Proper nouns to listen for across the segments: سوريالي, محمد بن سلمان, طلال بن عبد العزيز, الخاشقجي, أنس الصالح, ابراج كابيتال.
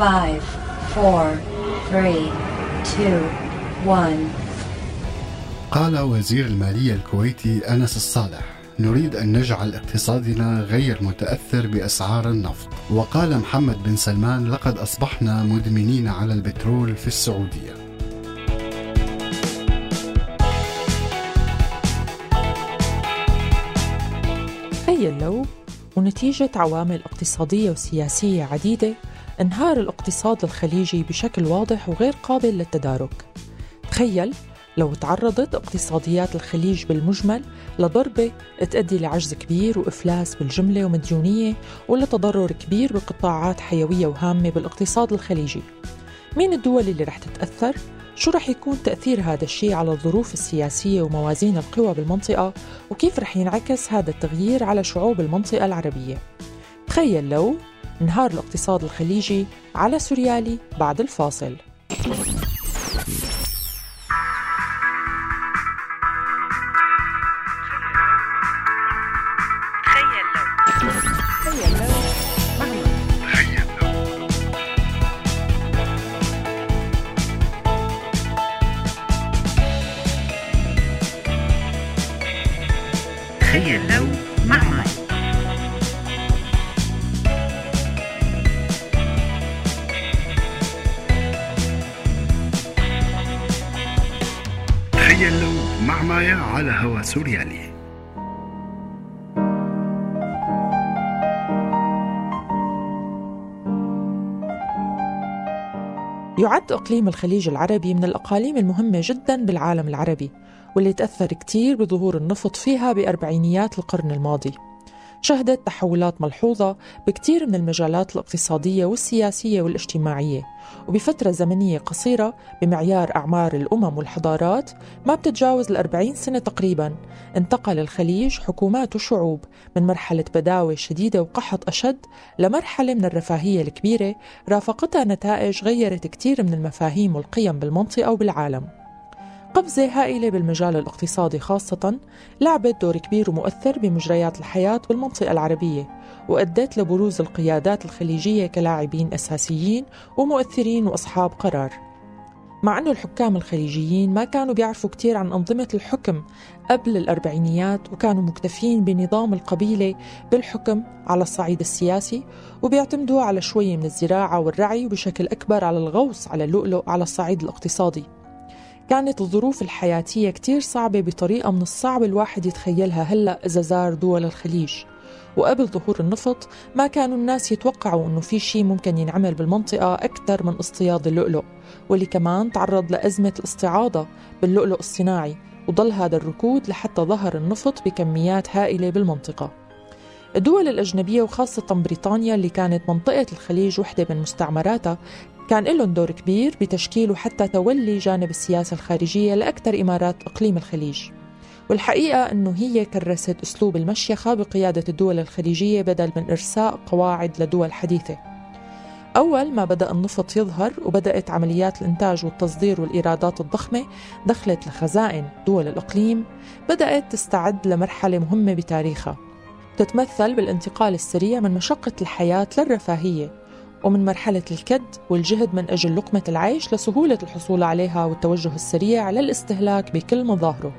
5 4 3 2 1. قال وزير المالية الكويتي أنس الصالح: نريد أن نجعل اقتصادنا غير متأثر بأسعار النفط. وقال محمد بن سلمان: لقد أصبحنا مدمنين على البترول في السعودية. تخيل لو ونتيجة عوامل اقتصادية وسياسية عديدة انهار الاقتصاد الخليجي بشكل واضح وغير قابل للتدارك. تخيل لو تعرضت اقتصاديات الخليج بالمجمل لضربة تؤدي لعجز كبير وإفلاس بالجملة ومديونية ولتضرر كبير بقطاعات حيوية وهامة بالاقتصاد الخليجي. مين الدول اللي رح تتأثر؟ شو رح يكون تأثير هذا الشيء على الظروف السياسية وموازين القوى بالمنطقة؟ وكيف رح ينعكس هذا التغيير على شعوب المنطقة العربية؟ تخيل لو انهار الاقتصاد الخليجي على سوريالي بعد الفاصل. معي على هوا سوريالي. يعد إقليم الخليج العربي من الأقاليم المهمة جداً بالعالم العربي، واللي تأثر كتير بظهور النفط فيها بأربعينيات القرن الماضي. شهدت تحولات ملحوظة بكتير من المجالات الاقتصادية والسياسية والاجتماعية، وبفترة زمنية قصيرة بمعيار أعمار الأمم والحضارات ما بتتجاوز 40 سنة تقريباً، انتقل الخليج حكومات وشعوب من مرحلة بداوة شديدة وقحط أشد لمرحلة من الرفاهية الكبيرة رافقتها نتائج غيرت كتير من المفاهيم والقيم بالمنطقة وبالعالم. قفزة هائلة بالمجال الاقتصادي خاصة لعبت دور كبير ومؤثر بمجريات الحياة بالمنطقة العربية، وأدت لبروز القيادات الخليجية كلاعبين أساسيين ومؤثرين وأصحاب قرار. مع أنه الحكام الخليجيين ما كانوا بيعرفوا كتير عن أنظمة الحكم قبل الأربعينيات، وكانوا مكتفين بنظام القبيلة بالحكم على الصعيد السياسي، وبيعتمدوا على شوية من الزراعة والرعي وبشكل أكبر على الغوص على اللؤلؤ على الصعيد الاقتصادي. كانت الظروف الحياتية كتير صعبة بطريقة من الصعب الواحد يتخيلها هلأ إذا زار دول الخليج، وقبل ظهور النفط ما كانوا الناس يتوقعوا أنه في شيء ممكن ينعمل بالمنطقة أكثر من اصطياد اللؤلؤ، واللي كمان تعرض لأزمة الاستعاضة باللؤلؤ الصناعي، وظل هذا الركود لحتى ظهر النفط بكميات هائلة بالمنطقة. الدول الأجنبية وخاصة بريطانيا اللي كانت منطقة الخليج وحدة من مستعمراتها كان لهم دور كبير بتشكيل وحتى تولي جانب السياسة الخارجية لأكثر إمارات إقليم الخليج، والحقيقة أنه هي كرست أسلوب المشيخة بقيادة الدول الخليجية بدل من إرساء قواعد لدول حديثة. أول ما بدأ النفط يظهر وبدأت عمليات الإنتاج والتصدير والإيرادات الضخمة دخلت لخزائن دول الإقليم، بدأت تستعد لمرحلة مهمة بتاريخها تتمثل بالانتقال السريع من مشقة الحياة للرفاهية، ومن مرحلة الكد والجهد من أجل لقمة العيش لسهولة الحصول عليها والتوجه السريع على الاستهلاك بكل مظاهره.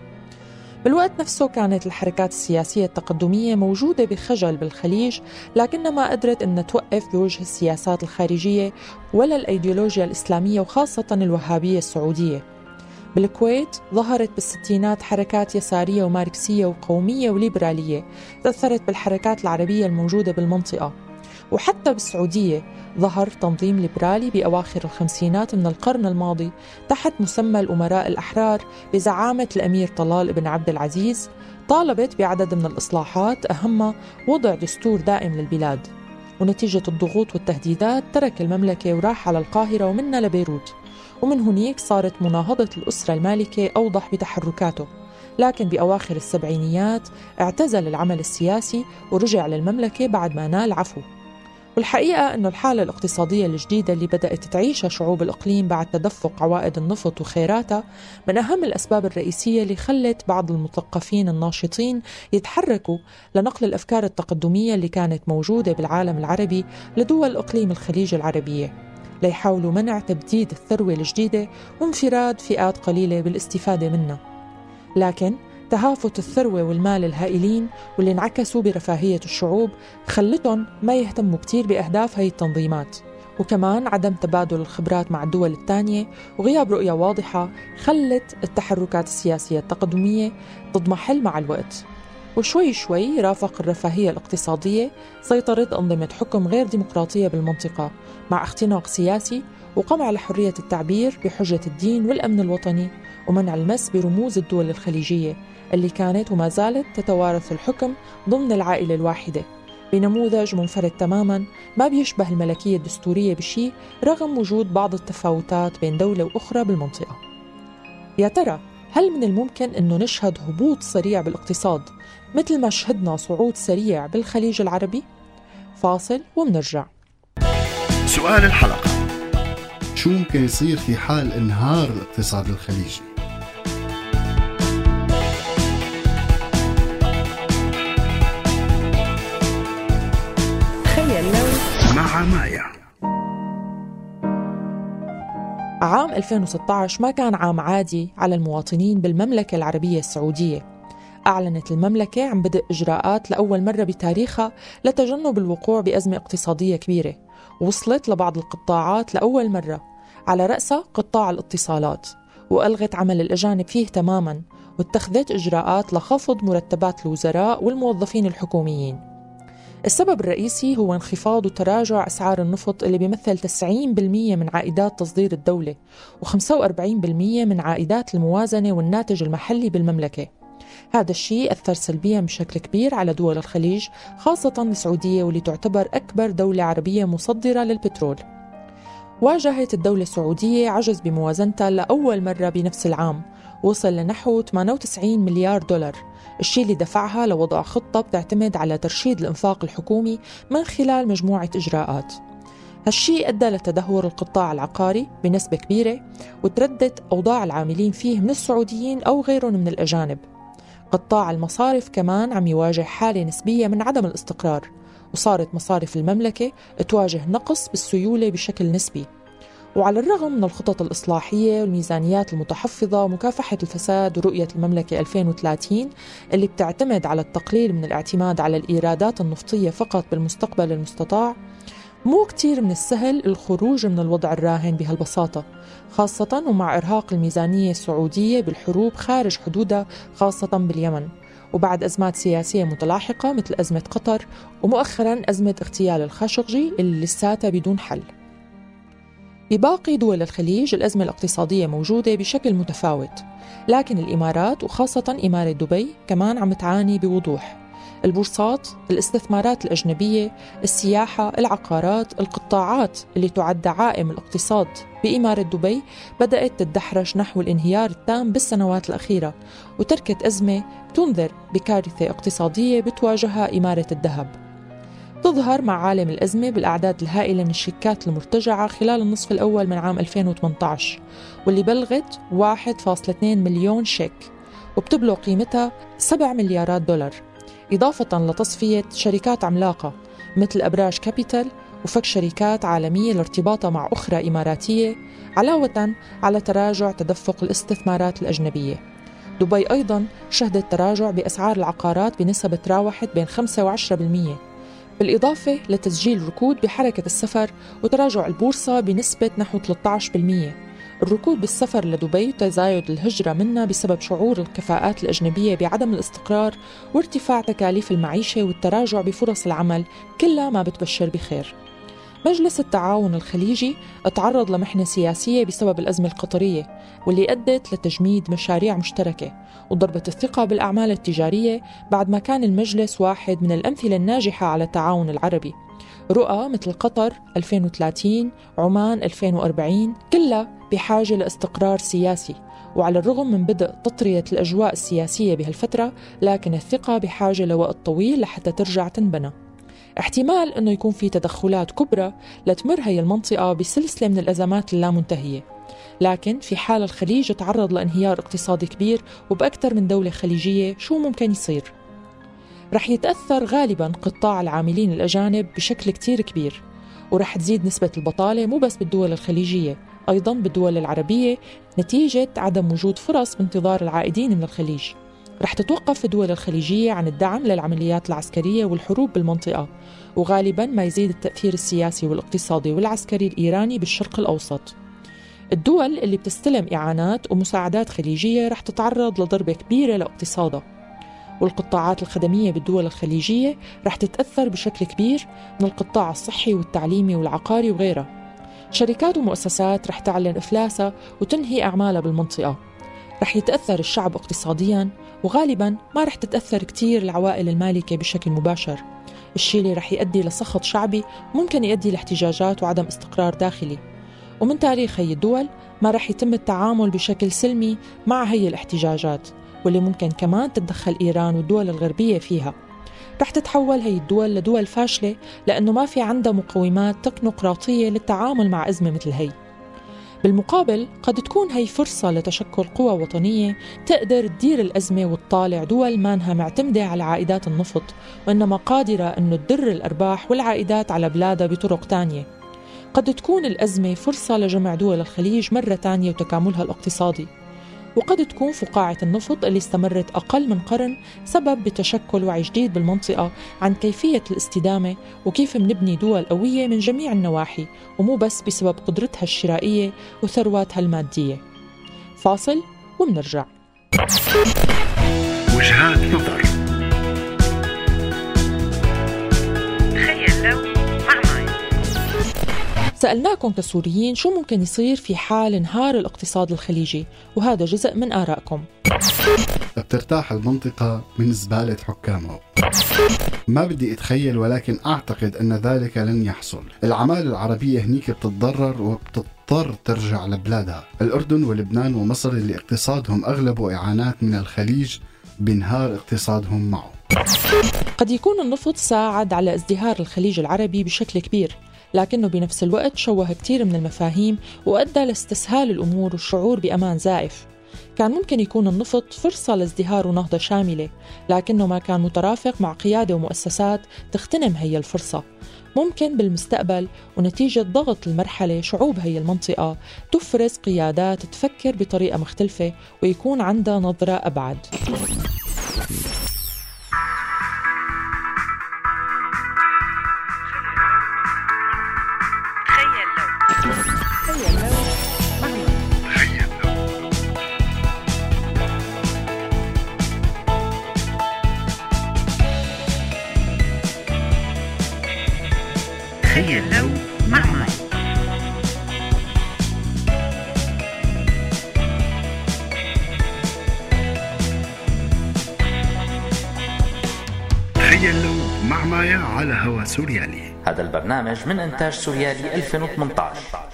بالوقت نفسه كانت الحركات السياسية التقدمية موجودة بخجل بالخليج، لكنها ما قدرت أن توقف بوجه السياسات الخارجية ولا الأيديولوجيا الإسلامية وخاصة الوهابية السعودية. بالكويت ظهرت بالستينات حركات يسارية وماركسية وقومية وليبرالية تأثرت بالحركات العربية الموجودة بالمنطقة، وحتى بالسعودية ظهر تنظيم ليبرالي بأواخر 50 من القرن الماضي تحت مسمى الأمراء الأحرار بزعامة الأمير طلال بن عبد العزيز، طالبت بعدد من الإصلاحات أهمها وضع دستور دائم للبلاد. ونتيجة الضغوط والتهديدات ترك المملكة وراح على القاهرة ومنها لبيروت، ومن هناك صارت مناهضة الأسرة المالكة أوضح بتحركاته. لكن بأواخر 70 اعتزل العمل السياسي ورجع للمملكة بعد ما نال عفو. والحقيقة أنه الحالة الاقتصادية الجديدة اللي بدأت تعيشها شعوب الإقليم بعد تدفق عوائد النفط وخيراتها من أهم الأسباب الرئيسية اللي خلت بعض المثقفين الناشطين يتحركوا لنقل الأفكار التقدمية اللي كانت موجودة بالعالم العربي لدول إقليم الخليج العربية، ليحاولوا منع تبديد الثروة الجديدة وانفراد فئات قليلة بالاستفادة منها. لكن تهافت الثروة والمال الهائلين واللي انعكسوا برفاهية الشعوب خلتهم ما يهتموا كتير بأهداف هاي التنظيمات، وكمان عدم تبادل الخبرات مع الدول الثانية وغياب رؤية واضحة خلت التحركات السياسية التقدمية تضمحل مع الوقت. وشوي شوي رافق الرفاهية الاقتصادية سيطرة أنظمة حكم غير ديمقراطية بالمنطقة مع اختناق سياسي وقمع لحرية التعبير بحجة الدين والأمن الوطني ومنع المس برموز الدول الخليجية اللي كانت وما زالت تتوارث الحكم ضمن العائلة الواحدة بنموذج منفرد تماماً ما بيشبه الملكية الدستورية بشيء، رغم وجود بعض التفاوتات بين دولة وأخرى بالمنطقة. يا ترى هل من الممكن أنه نشهد هبوط سريع بالاقتصاد مثل ما شهدنا صعود سريع بالخليج العربي؟ فاصل ومنرجع. سؤال الحلقة: شو ممكن يصير في حال انهار الاقتصاد الخليجي؟ مع مايا. عام 2016 ما كان عام عادي على المواطنين بالمملكة العربية السعودية. أعلنت المملكة عن بدء إجراءات لأول مرة بتاريخها لتجنب الوقوع بأزمة اقتصادية كبيرة وصلت لبعض القطاعات لأول مرة، على رأسها قطاع الاتصالات، وألغت عمل الأجانب فيه تماماً واتخذت إجراءات لخفض مرتبات الوزراء والموظفين الحكوميين. السبب الرئيسي هو انخفاض وتراجع أسعار النفط اللي بيمثل 90% من عائدات تصدير الدولة و45% من عائدات الموازنة والناتج المحلي بالمملكة. هذا الشيء أثر سلبياً بشكل كبير على دول الخليج، خاصة السعودية واللي تعتبر أكبر دولة عربية مصدرة للبترول. واجهت الدولة السعودية عجز بموازنتها لأول مرة بنفس العام، وصل لنحو 98 مليار دولار، الشيء اللي دفعها لوضع خطة بتعتمد على ترشيد الإنفاق الحكومي من خلال مجموعة إجراءات. هالشيء أدى لتدهور القطاع العقاري بنسبة كبيرة، وتردت أوضاع العاملين فيه من السعوديين أو غيرهم من الأجانب. قطاع المصارف كمان عم يواجه حالة نسبية من عدم الاستقرار، وصارت مصارف المملكة تواجه نقص بالسيولة بشكل نسبي. وعلى الرغم من الخطط الإصلاحية والميزانيات المتحفظة ومكافحة الفساد ورؤية المملكة 2030 اللي بتعتمد على التقليل من الاعتماد على الإيرادات النفطية فقط بالمستقبل المستطاع، مو كتير من السهل الخروج من الوضع الراهن بهالبساطة، خاصة ومع إرهاق الميزانية السعودية بالحروب خارج حدودها خاصة باليمن، وبعد أزمات سياسية متلاحقة مثل أزمة قطر ومؤخراً أزمة اغتيال الخاشقجي اللي لساتها بدون حل. بباقي دول الخليج الأزمة الاقتصادية موجودة بشكل متفاوت، لكن الإمارات وخاصة إمارة دبي كمان عم تعاني بوضوح. البورصات، الاستثمارات الأجنبية، السياحة، العقارات، القطاعات اللي تعد عائم الاقتصاد بإمارة دبي بدأت تتدحرج نحو الانهيار التام بالسنوات الأخيرة، وتركت أزمة تنذر بكارثة اقتصادية بتواجهها إمارة الذهب. تظهر مع عالم الأزمة بالأعداد الهائلة من الشيكات المرتجعة خلال النصف الأول من عام 2018 واللي بلغت 1.2 مليون شيك وبتبلغ قيمتها 7 مليارات دولار، إضافة لتصفية شركات عملاقة مثل ابراج كابيتال وفك شركات عالمية لارتباطها مع أخرى إماراتية، علاوة على تراجع تدفق الاستثمارات الأجنبية. دبي أيضا شهدت تراجع بأسعار العقارات بنسبة تراوحت بين 5 و10%، بالإضافة لتسجيل ركود بحركة السفر وتراجع البورصة بنسبة نحو 13%. الركود بالسفر لدبي وتزايد الهجرة منها بسبب شعور الكفاءات الأجنبية بعدم الاستقرار وارتفاع تكاليف المعيشة والتراجع بفرص العمل كلها ما بتبشر بخير. مجلس التعاون الخليجي تعرض لمحنة سياسية بسبب الأزمة القطرية واللي أدت لتجميد مشاريع مشتركة وضربت الثقة بالأعمال التجارية، بعد ما كان المجلس واحد من الأمثلة الناجحة على التعاون العربي. رؤى مثل قطر 2030، عمان 2040 كلها بحاجة لاستقرار سياسي، وعلى الرغم من بدء تطرية الأجواء السياسية بهالفترة لكن الثقة بحاجة لوقت طويل لحتى ترجع تنبنى. احتمال أنه يكون في تدخلات كبرى لتمر هي المنطقة بسلسلة من الأزمات اللامنتهية، لكن في حال الخليج تعرض لانهيار اقتصادي كبير وبأكثر من دولة خليجية شو ممكن يصير؟ رح يتأثر غالباً قطاع العاملين الأجانب بشكل كتير كبير، ورح تزيد نسبة البطالة مو بس بالدول الخليجية، أيضاً بالدول العربية نتيجة عدم وجود فرص بانتظار العائدين من الخليج. رح تتوقف الدول الخليجية عن الدعم للعمليات العسكرية والحروب بالمنطقة، وغالباً ما يزيد التأثير السياسي والاقتصادي والعسكري الإيراني بالشرق الأوسط. الدول اللي بتستلم إعانات ومساعدات خليجية رح تتعرض لضربة كبيرة لاقتصادها، والقطاعات الخدمية بالدول الخليجية رح تتأثر بشكل كبير، من القطاع الصحي والتعليمي والعقاري وغيرها. شركات ومؤسسات رح تعلن إفلاسها وتنهي أعمالها بالمنطقة. رح يتأثر الشعب اقتصادياً، وغالباً ما رح تتأثر كتير العوائل المالكة بشكل مباشر، الشي اللي رح يؤدي لسخط شعبي ممكن يؤدي لاحتجاجات وعدم استقرار داخلي. ومن تاريخ هي الدول ما رح يتم التعامل بشكل سلمي مع هي الاحتجاجات، واللي ممكن كمان تتدخل إيران والدول الغربية فيها. رح تتحول هي الدول لدول فاشلة، لأنه ما في عندها مقومات تكنوقراطية للتعامل مع أزمة مثل هي. بالمقابل قد تكون هي فرصة لتشكل قوى وطنية تقدر تدير الأزمة وتطالع دول ما انها معتمدة على عائدات النفط، وإنما قادرة أنه تدر الأرباح والعائدات على بلادها بطرق تانية. قد تكون الأزمة فرصة لجمع دول الخليج مرة تانية وتكاملها الاقتصادي. وقد تكون فقاعة النفط اللي استمرت أقل من قرن سبب بتشكل وعي جديد بالمنطقة عن كيفية الاستدامة وكيف منبني دول قوية من جميع النواحي، ومو بس بسبب قدرتها الشرائية وثرواتها المادية. فاصل ومنرجع. وجهات نظر. سألناكم كسوريين شو ممكن يصير في حال انهار الاقتصاد الخليجي، وهذا جزء من آرائكم. بترتاح المنطقة من زبالة حكامه. ما بدي أتخيل، ولكن أعتقد أن ذلك لن يحصل. العمالة العربية هنيك بتتضرر وبتضطر ترجع لبلادها. الأردن ولبنان ومصر اللي اقتصادهم أغلبوا إعانات من الخليج بينهار اقتصادهم معه. قد يكون النفط ساعد على ازدهار الخليج العربي بشكل كبير، لكنه بنفس الوقت شوه كتير من المفاهيم وأدى لاستسهال الأمور والشعور بأمان زائف. كان ممكن يكون النفط فرصة لازدهار ونهضة شاملة، لكنه ما كان مترافق مع قيادة ومؤسسات تغتنم هي الفرصة. ممكن بالمستقبل ونتيجة ضغط المرحلة شعوب هي المنطقة تفرز قيادات تفكر بطريقة مختلفة ويكون عندها نظرة أبعد. تخيلوا مع معي على هوا سوريالي. هذا البرنامج من إنتاج سوريالي 2018.